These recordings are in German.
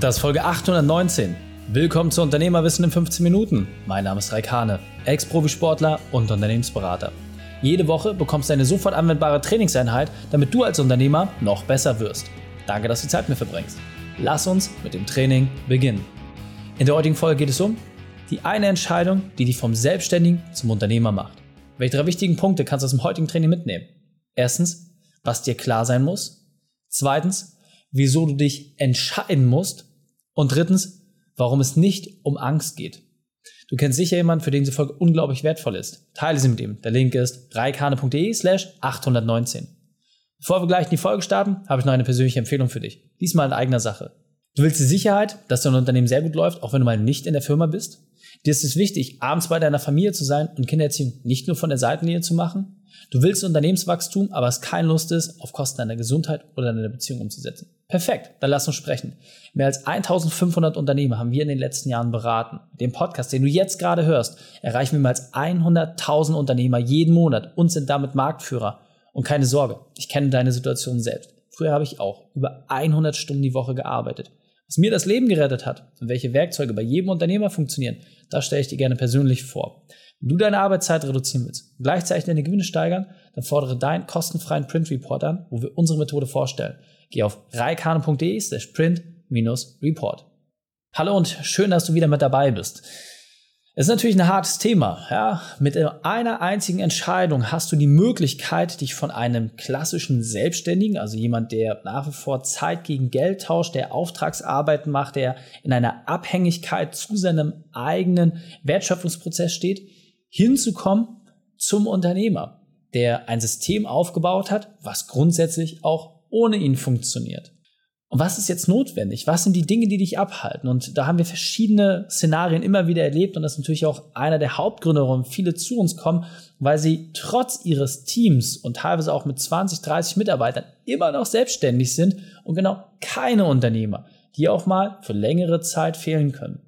Das ist Folge 819. Willkommen zu Unternehmerwissen in 15 Minuten. Mein Name ist Rayk Hahne, Ex-Profisportler und Unternehmensberater. Jede Woche bekommst du eine sofort anwendbare Trainingseinheit, damit du als Unternehmer noch besser wirst. Danke, dass du die Zeit mit mir verbringst. Lass uns mit dem Training beginnen. In der heutigen Folge geht es um die eine Entscheidung, die dich vom Selbstständigen zum Unternehmer macht. Welche drei wichtigen Punkte kannst du aus dem heutigen Training mitnehmen? Erstens, was dir klar sein muss. Zweitens, wieso du dich entscheiden musst. Und drittens, warum es nicht um Angst geht. Du kennst sicher jemanden, für den diese Folge unglaublich wertvoll ist. Teile sie mit ihm. Der Link ist raykhahne.de/819. Bevor wir gleich in die Folge starten, habe ich noch eine persönliche Empfehlung für dich. Diesmal in eigener Sache. Du willst die Sicherheit, dass dein Unternehmen sehr gut läuft, auch wenn du mal nicht in der Firma bist? Dir ist es wichtig, abends bei deiner Familie zu sein und Kindererziehung nicht nur von der Seitenlinie zu machen? Du willst Unternehmenswachstum, aber hast keine Lust, es auf Kosten deiner Gesundheit oder deiner Beziehung umzusetzen. Perfekt, dann lass uns sprechen. Mehr als 1500 Unternehmer haben wir in den letzten Jahren beraten. Mit dem Podcast, den du jetzt gerade hörst, erreichen wir mehr als 100.000 Unternehmer jeden Monat und sind damit Marktführer. Und keine Sorge, ich kenne deine Situation selbst. Früher habe ich auch über 100 Stunden die Woche gearbeitet. Was mir das Leben gerettet hat und welche Werkzeuge bei jedem Unternehmer funktionieren, das stelle ich dir gerne persönlich vor. Wenn du deine Arbeitszeit reduzieren willst und gleichzeitig deine Gewinne steigern, dann fordere deinen kostenfreien Print-Report an, wo wir unsere Methode vorstellen. Geh auf raykhahne.de/print-report. Hallo und schön, dass du wieder mit dabei bist. Es ist natürlich ein hartes Thema. Ja? Mit einer einzigen Entscheidung hast du die Möglichkeit, dich von einem klassischen Selbstständigen, also jemand, der nach wie vor Zeit gegen Geld tauscht, der Auftragsarbeiten macht, der in einer Abhängigkeit zu seinem eigenen Wertschöpfungsprozess steht, hinzukommen zum Unternehmer, der ein System aufgebaut hat, was grundsätzlich auch ohne ihn funktioniert. Und was ist jetzt notwendig? Was sind die Dinge, die dich abhalten? Und da haben wir verschiedene Szenarien immer wieder erlebt und das ist natürlich auch einer der Hauptgründe, warum viele zu uns kommen, weil sie trotz ihres Teams und teilweise auch mit 20, 30 Mitarbeitern immer noch selbstständig sind und genau keine Unternehmer, die auch mal für längere Zeit fehlen können.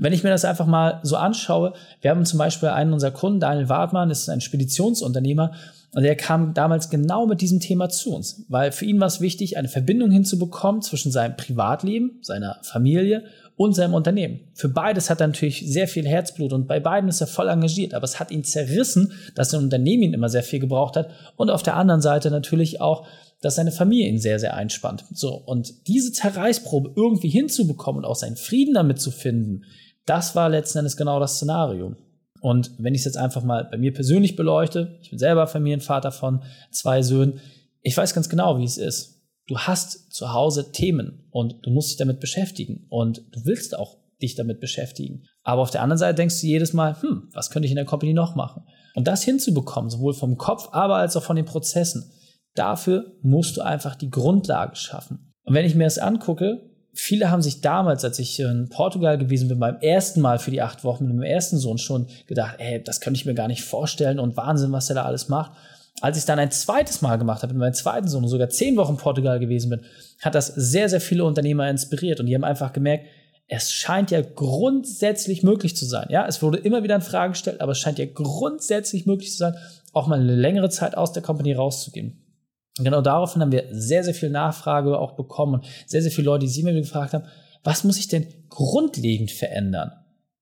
Wenn ich mir das einfach mal so anschaue, wir haben zum Beispiel einen unserer Kunden, Daniel Wartmann, ist ein Speditionsunternehmer, und er kam damals genau mit diesem Thema zu uns, weil für ihn war es wichtig, eine Verbindung hinzubekommen zwischen seinem Privatleben, seiner Familie und seinem Unternehmen. Für beides hat er natürlich sehr viel Herzblut und bei beiden ist er voll engagiert, aber es hat ihn zerrissen, dass sein Unternehmen ihn immer sehr viel gebraucht hat und auf der anderen Seite natürlich auch, dass seine Familie ihn sehr, sehr einspannt. So, und diese Zerreißprobe irgendwie hinzubekommen und auch seinen Frieden damit zu finden, das war letzten Endes genau das Szenario. Und wenn ich es jetzt einfach mal bei mir persönlich beleuchte, ich bin selber Familienvater von 2 Söhnen, ich weiß ganz genau, wie es ist. Du hast zu Hause Themen und du musst dich damit beschäftigen und du willst auch dich damit beschäftigen. Aber auf der anderen Seite denkst du jedes Mal, was könnte ich in der Company noch machen? Und das hinzubekommen, sowohl vom Kopf, aber als auch von den Prozessen, dafür musst du einfach die Grundlage schaffen. Und wenn ich mir das angucke, viele haben sich damals, als ich in Portugal gewesen bin, beim ersten Mal für die 8 Wochen mit meinem ersten Sohn schon gedacht, ey, das könnte ich mir gar nicht vorstellen und Wahnsinn, was der da alles macht. Als ich es dann ein zweites Mal gemacht habe mit meinem zweiten Sohn und sogar 10 Wochen in Portugal gewesen bin, hat das sehr, sehr viele Unternehmer inspiriert und die haben einfach gemerkt, es scheint ja grundsätzlich möglich zu sein. Ja, es wurde immer wieder in Frage gestellt, aber es scheint ja grundsätzlich möglich zu sein, auch mal eine längere Zeit aus der Company rauszugehen. Und genau daraufhin haben wir sehr, sehr viel Nachfrage auch bekommen und sehr, sehr viele Leute, die sich immer gefragt haben, was muss ich denn grundlegend verändern,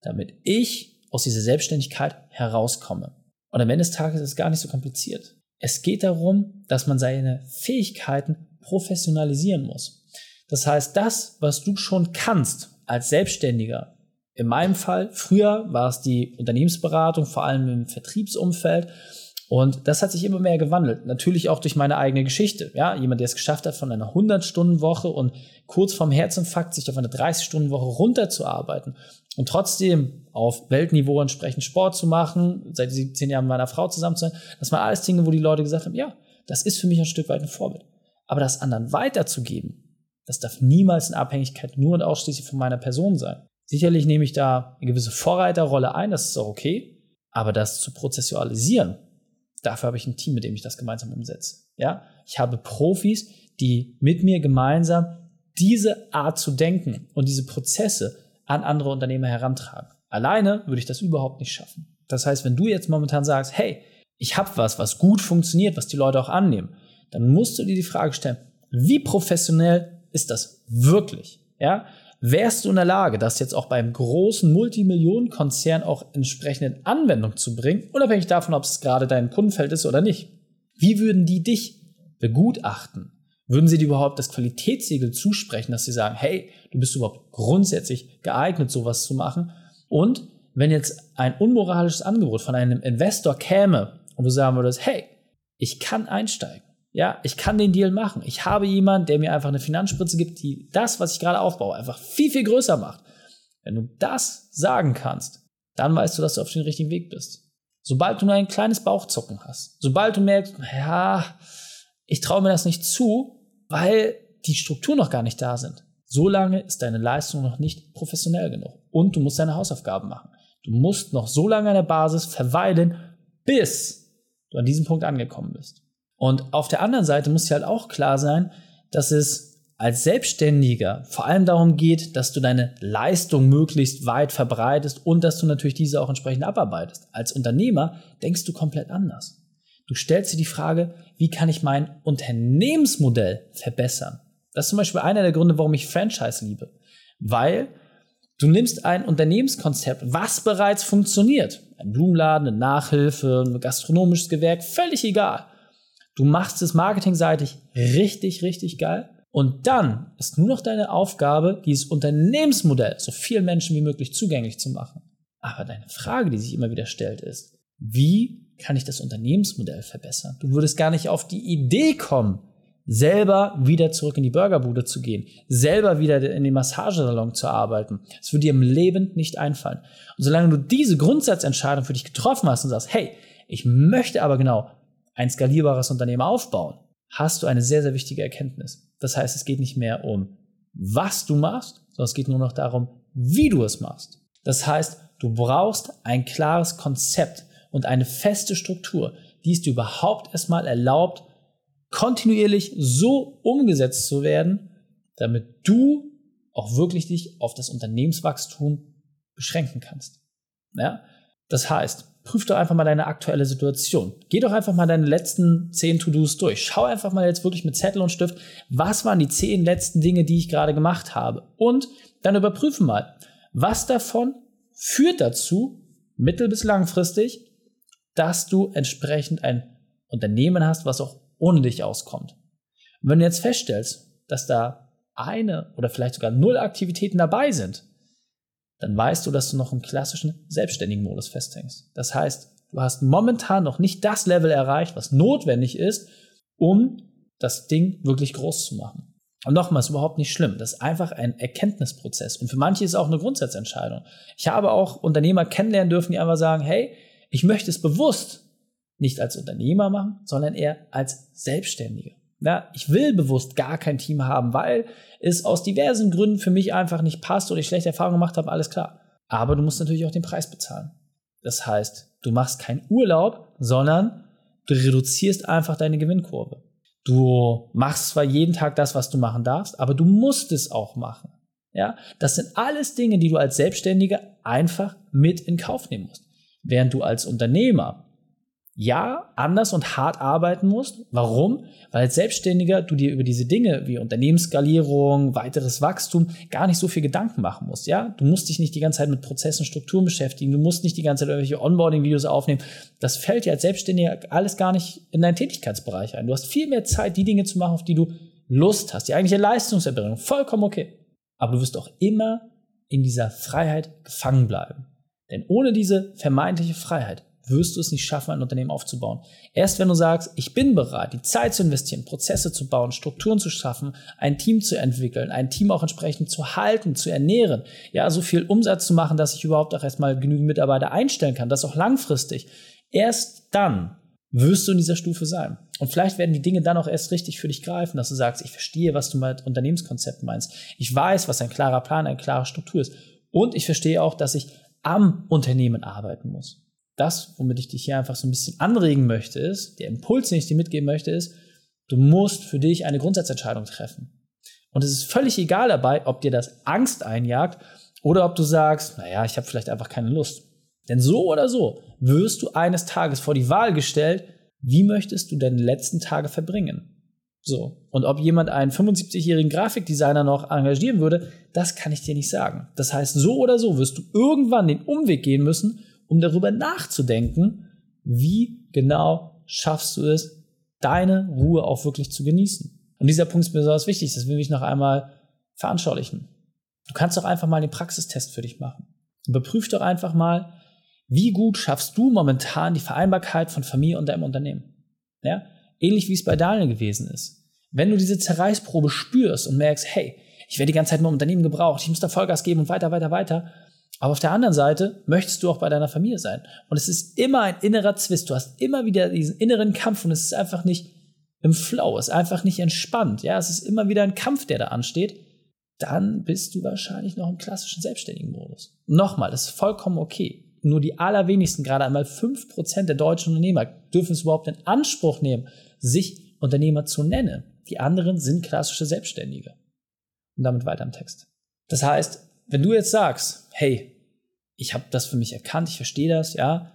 damit ich aus dieser Selbstständigkeit herauskomme? Und am Ende des Tages ist es gar nicht so kompliziert. Es geht darum, dass man seine Fähigkeiten professionalisieren muss. Das heißt, das, was du schon kannst als Selbstständiger, in meinem Fall, früher war es die Unternehmensberatung, vor allem im Vertriebsumfeld, und das hat sich immer mehr gewandelt. Natürlich auch durch meine eigene Geschichte. Ja, jemand, der es geschafft hat, von einer 100-Stunden-Woche und kurz vorm Herzinfarkt sich auf eine 30-Stunden-Woche runterzuarbeiten und trotzdem auf Weltniveau entsprechend Sport zu machen, seit 17 Jahren mit meiner Frau zusammen zu sein. Das waren alles Dinge, wo die Leute gesagt haben, ja, das ist für mich ein Stück weit ein Vorbild. Aber das anderen weiterzugeben, das darf niemals in Abhängigkeit nur und ausschließlich von meiner Person sein. Sicherlich nehme ich da eine gewisse Vorreiterrolle ein, das ist auch okay, aber das zu prozessualisieren, dafür habe ich ein Team, mit dem ich das gemeinsam umsetze. Ja? Ich habe Profis, die mit mir gemeinsam diese Art zu denken und diese Prozesse an andere Unternehmer herantragen. Alleine würde ich das überhaupt nicht schaffen. Das heißt, wenn du jetzt momentan sagst, hey, ich habe was gut funktioniert, was die Leute auch annehmen, dann musst du dir die Frage stellen, wie professionell ist das wirklich? Ja? wärst du in der Lage, das jetzt auch beim großen Multimillionenkonzern auch entsprechend in Anwendung zu bringen, unabhängig davon, ob es gerade dein Kundenfeld ist oder nicht? Wie würden die dich begutachten? Würden sie dir überhaupt das Qualitätssiegel zusprechen, dass sie sagen, hey, du bist überhaupt grundsätzlich geeignet, sowas zu machen? Und wenn jetzt ein unmoralisches Angebot von einem Investor käme und du sagen würdest, hey, ich kann einsteigen, ja, ich kann den Deal machen, ich habe jemanden, der mir einfach eine Finanzspritze gibt, die das, was ich gerade aufbaue, einfach viel, viel größer macht. Wenn du das sagen kannst, dann weißt du, dass du auf dem richtigen Weg bist. Sobald du nur ein kleines Bauchzucken hast, sobald du merkst, ja, ich traue mir das nicht zu, weil die Strukturen noch gar nicht da sind. So lange ist deine Leistung noch nicht professionell genug. Und du musst deine Hausaufgaben machen. Du musst noch so lange an der Basis verweilen, bis du an diesem Punkt angekommen bist. Und auf der anderen Seite muss dir halt auch klar sein, dass es als Selbstständiger vor allem darum geht, dass du deine Leistung möglichst weit verbreitest und dass du natürlich diese auch entsprechend abarbeitest. Als Unternehmer denkst du komplett anders. Du stellst dir die Frage, wie kann ich mein Unternehmensmodell verbessern? Das ist zum Beispiel einer der Gründe, warum ich Franchise liebe. Weil du nimmst ein Unternehmenskonzept, was bereits funktioniert. Ein Blumenladen, eine Nachhilfe, ein gastronomisches Gewerk, völlig egal. Du machst es marketingseitig richtig, richtig geil. Und dann ist nur noch deine Aufgabe, dieses Unternehmensmodell so vielen Menschen wie möglich zugänglich zu machen. Aber deine Frage, die sich immer wieder stellt, ist, wie kann ich das Unternehmensmodell verbessern? Du würdest gar nicht auf die Idee kommen, selber wieder zurück in die Burgerbude zu gehen, selber wieder in den Massagesalon zu arbeiten. Es würde dir im Leben nicht einfallen. Und solange du diese Grundsatzentscheidung für dich getroffen hast und sagst, hey, ich möchte aber genau ein skalierbares Unternehmen aufbauen, hast du eine sehr, sehr wichtige Erkenntnis. Das heißt, es geht nicht mehr um, was du machst, sondern es geht nur noch darum, wie du es machst. Das heißt, du brauchst ein klares Konzept und eine feste Struktur, die es dir überhaupt erstmal erlaubt, kontinuierlich so umgesetzt zu werden, damit du auch wirklich dich auf das Unternehmenswachstum beschränken kannst. Ja? Das heißt, prüf doch einfach mal deine aktuelle Situation. Geh doch einfach mal deine letzten 10 To-Dos durch. Schau einfach mal jetzt wirklich mit Zettel und Stift, was waren die 10 letzten Dinge, die ich gerade gemacht habe. Und dann überprüfe mal, was davon führt dazu, mittel- bis langfristig, dass du entsprechend ein Unternehmen hast, was auch ohne dich auskommt. Und wenn du jetzt feststellst, dass da eine oder vielleicht sogar 0 Aktivitäten dabei sind, dann weißt du, dass du noch im klassischen selbstständigen Modus festhängst. Das heißt, du hast momentan noch nicht das Level erreicht, was notwendig ist, um das Ding wirklich groß zu machen. Und nochmal, ist überhaupt nicht schlimm. Das ist einfach ein Erkenntnisprozess. Und für manche ist es auch eine Grundsatzentscheidung. Ich habe auch Unternehmer kennenlernen dürfen, die einfach sagen, hey, ich möchte es bewusst nicht als Unternehmer machen, sondern eher als Selbstständiger. Ja, ich will bewusst gar kein Team haben, weil es aus diversen Gründen für mich einfach nicht passt oder ich schlechte Erfahrungen gemacht habe, alles klar. Aber du musst natürlich auch den Preis bezahlen. Das heißt, du machst keinen Urlaub, sondern du reduzierst einfach deine Gewinnkurve. Du machst zwar jeden Tag das, was du machen darfst, aber du musst es auch machen. Ja, das sind alles Dinge, die du als Selbstständiger einfach mit in Kauf nehmen musst. Während du als Unternehmer ja anders und hart arbeiten musst. Warum? Weil als Selbstständiger du dir über diese Dinge wie Unternehmensskalierung, weiteres Wachstum gar nicht so viel Gedanken machen musst. Ja? Du musst dich nicht die ganze Zeit mit Prozessen und Strukturen beschäftigen. Du musst nicht die ganze Zeit irgendwelche Onboarding-Videos aufnehmen. Das fällt dir als Selbstständiger alles gar nicht in deinen Tätigkeitsbereich ein. Du hast viel mehr Zeit, die Dinge zu machen, auf die du Lust hast. Die eigentliche Leistungserbringung, vollkommen okay. Aber du wirst auch immer in dieser Freiheit gefangen bleiben. Denn ohne diese vermeintliche Freiheit wirst du es nicht schaffen, ein Unternehmen aufzubauen. Erst wenn du sagst, ich bin bereit, die Zeit zu investieren, Prozesse zu bauen, Strukturen zu schaffen, ein Team zu entwickeln, ein Team auch entsprechend zu halten, zu ernähren, ja, so viel Umsatz zu machen, dass ich überhaupt auch erstmal genügend Mitarbeiter einstellen kann, das auch langfristig. Erst dann wirst du in dieser Stufe sein. Und vielleicht werden die Dinge dann auch erst richtig für dich greifen, dass du sagst, ich verstehe, was du mit Unternehmenskonzept meinst. Ich weiß, was ein klarer Plan, eine klare Struktur ist. Und ich verstehe auch, dass ich am Unternehmen arbeiten muss. Das, womit ich dich hier einfach so ein bisschen anregen möchte, ist, der Impuls, den ich dir mitgeben möchte, ist, du musst für dich eine Grundsatzentscheidung treffen. Und es ist völlig egal dabei, ob dir das Angst einjagt oder ob du sagst, naja, ich habe vielleicht einfach keine Lust. Denn so oder so wirst du eines Tages vor die Wahl gestellt, wie möchtest du deine letzten Tage verbringen? So. Und ob jemand einen 75-jährigen Grafikdesigner noch engagieren würde, das kann ich dir nicht sagen. Das heißt, so oder so wirst du irgendwann den Umweg gehen müssen, um darüber nachzudenken, wie genau schaffst du es, deine Ruhe auch wirklich zu genießen. Und dieser Punkt ist mir besonders wichtig, das will ich noch einmal veranschaulichen. Du kannst doch einfach mal den Praxistest für dich machen. Überprüf doch einfach mal, wie gut schaffst du momentan die Vereinbarkeit von Familie und deinem Unternehmen. Ja? Ähnlich wie es bei Daniel gewesen ist. Wenn du diese Zerreißprobe spürst und merkst, hey, ich werde die ganze Zeit nur im Unternehmen gebraucht, ich muss da Vollgas geben und weiter. Aber auf der anderen Seite möchtest du auch bei deiner Familie sein. Und es ist immer ein innerer Zwist. Du hast immer wieder diesen inneren Kampf und es ist einfach nicht im Flow, es ist einfach nicht entspannt. Ja, es ist immer wieder ein Kampf, der da ansteht. Dann bist du wahrscheinlich noch im klassischen selbstständigen Modus. Nochmal, das ist vollkommen okay. Nur die allerwenigsten, gerade einmal 5% der deutschen Unternehmer, dürfen es überhaupt in Anspruch nehmen, sich Unternehmer zu nennen. Die anderen sind klassische Selbstständige. Und damit weiter im Text. Das heißt, wenn du jetzt sagst, hey, ich habe das für mich erkannt, ich verstehe das, ja,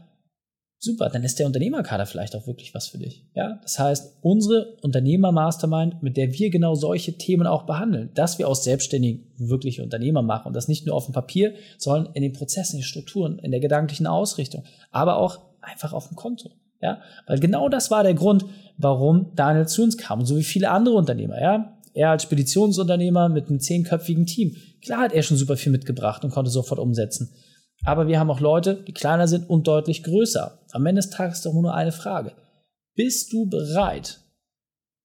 super, dann ist der Unternehmerkader vielleicht auch wirklich was für dich. Ja? Das heißt, unsere Unternehmer-Mastermind, mit der wir genau solche Themen auch behandeln, dass wir aus Selbstständigen wirkliche Unternehmer machen und das nicht nur auf dem Papier, sondern in den Prozessen, in den Strukturen, in der gedanklichen Ausrichtung, aber auch einfach auf dem Konto. Ja? Weil genau das war der Grund, warum Daniel zu uns kam, so wie viele andere Unternehmer. Ja? Er als Speditionsunternehmer mit einem 10-köpfigen Team, klar hat er schon super viel mitgebracht und konnte sofort umsetzen. Aber wir haben auch Leute, die kleiner sind und deutlich größer. Am Ende des Tages ist doch nur eine Frage. Bist du bereit,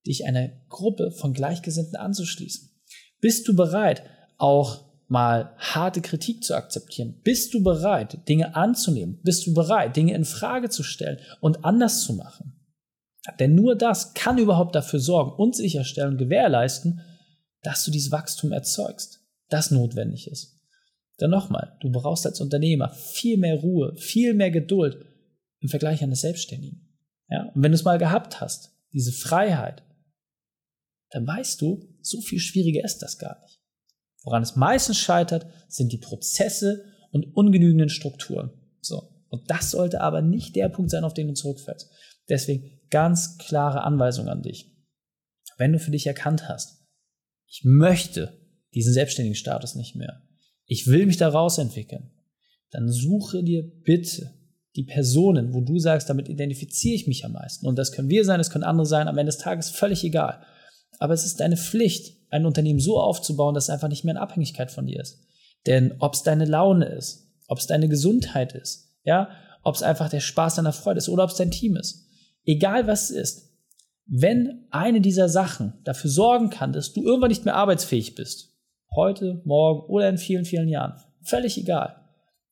dich einer Gruppe von Gleichgesinnten anzuschließen? Bist du bereit, auch mal harte Kritik zu akzeptieren? Bist du bereit, Dinge anzunehmen? Bist du bereit, Dinge in Frage zu stellen und anders zu machen? Denn nur das kann überhaupt dafür sorgen und sicherstellen und gewährleisten, dass du dieses Wachstum erzeugst, das notwendig ist. Dann nochmal, du brauchst als Unternehmer viel mehr Ruhe, viel mehr Geduld im Vergleich eines Selbstständigen. Ja? Und wenn du es mal gehabt hast, diese Freiheit, dann weißt du, so viel schwieriger ist das gar nicht. Woran es meistens scheitert, sind die Prozesse und ungenügenden Strukturen. So. Und das sollte aber nicht der Punkt sein, auf den du zurückfällst. Deswegen ganz klare Anweisung an dich. Wenn du für dich erkannt hast, ich möchte diesen selbstständigen Status nicht mehr, ich will mich daraus entwickeln, dann suche dir bitte die Personen, wo du sagst, damit identifiziere ich mich am meisten. Und das können wir sein, das können andere sein, am Ende des Tages völlig egal. Aber es ist deine Pflicht, ein Unternehmen so aufzubauen, dass es einfach nicht mehr in Abhängigkeit von dir ist. Denn ob es deine Laune ist, ob es deine Gesundheit ist, ja, ob es einfach der Spaß deiner Freude ist oder ob es dein Team ist, egal was es ist, wenn eine dieser Sachen dafür sorgen kann, dass du irgendwann nicht mehr arbeitsfähig bist, heute, morgen oder in vielen, vielen Jahren, völlig egal,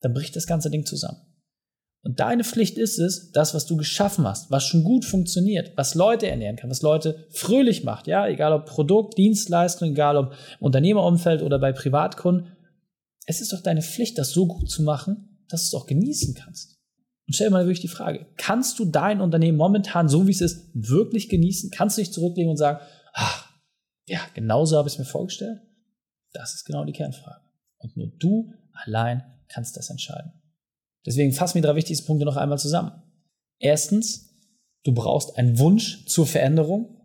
dann bricht das ganze Ding zusammen. Und deine Pflicht ist es, das, was du geschaffen hast, was schon gut funktioniert, was Leute ernähren kann, was Leute fröhlich macht, ja, egal ob Produkt, Dienstleistung, egal ob im Unternehmerumfeld oder bei Privatkunden, es ist doch deine Pflicht, das so gut zu machen, dass du es auch genießen kannst. Und stell dir mal wirklich die Frage, kannst du dein Unternehmen momentan, so wie es ist, wirklich genießen? Kannst du dich zurücklegen und sagen, ach, ja, genauso habe ich es mir vorgestellt? Das ist genau die Kernfrage. Und nur du allein kannst das entscheiden. Deswegen fassen wir die 3 wichtigsten Punkte noch einmal zusammen. Erstens, du brauchst einen Wunsch zur Veränderung.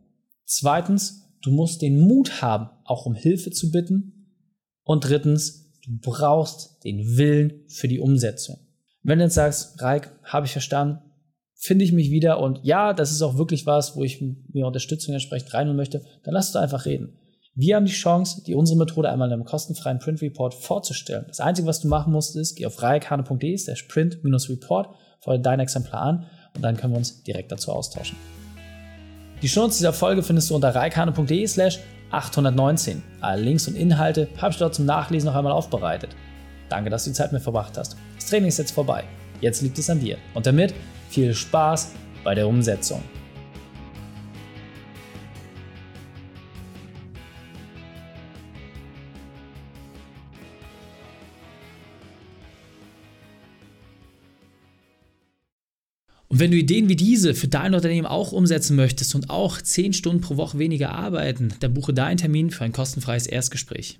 Zweitens, du musst den Mut haben, auch um Hilfe zu bitten. Und drittens, du brauchst den Willen für die Umsetzung. Wenn du jetzt sagst, Rayk, habe ich verstanden, finde ich mich wieder und ja, das ist auch wirklich was, wo ich mir Unterstützung entsprechend reinholen möchte, dann lass uns einfach reden. Wir haben die Chance, dir unsere Methode einmal in einem kostenfreien Print-Report vorzustellen. Das Einzige, was du machen musst, ist, geh auf raykhahne.de/print-report, fordere dein Exemplar an und dann können wir uns direkt dazu austauschen. Die Shownotes dieser Folge findest du unter raykhahne.de/819. Alle Links und Inhalte habe ich dort zum Nachlesen noch einmal aufbereitet. Danke, dass du die Zeit mit verbracht hast. Das Training ist jetzt vorbei. Jetzt liegt es an dir. Und damit viel Spaß bei der Umsetzung. Und wenn du Ideen wie diese für dein Unternehmen auch umsetzen möchtest und auch 10 Stunden pro Woche weniger arbeiten, dann buche deinen Termin für ein kostenfreies Erstgespräch.